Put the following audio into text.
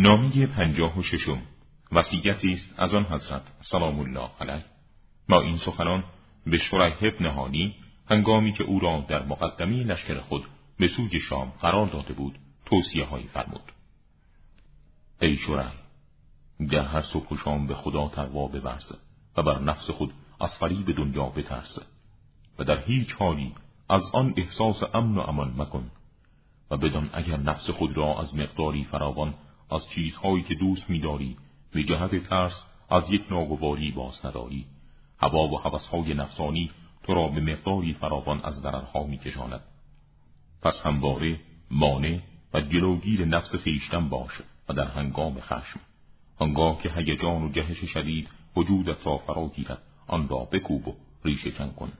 نامی 56 وصیتی است از آن حضرت سلام الله علیه. ما این سخنان به شریح ابن هانی هنگامی که او را در مقدمه لشکر خود به سوی شام قرار داده بود توصیه‌هایی فرمود. ای شریح، در هر صبح و شام به خدا تقوا بورز و بر نفس خود از فریب دنیا بترس و در هیچ حالی از آن احساس امن و امان مکن و بدان اگر نفس خود را از مقداری فراوان از چیزهایی که دوست می‌داری به جهت ترس از یک ناگواری باز نداری. هوا و هوس‌های نفسانی تو را به مقداری فراوان از ضررها می‌کشاند. پس همواره مانع و جلوگیر نفس خویشتن باش و در هنگام خشم، آنگاه که هیجان و جهش شدید وجودت را فرا گیرد، آن را بکوب و ریشه کن.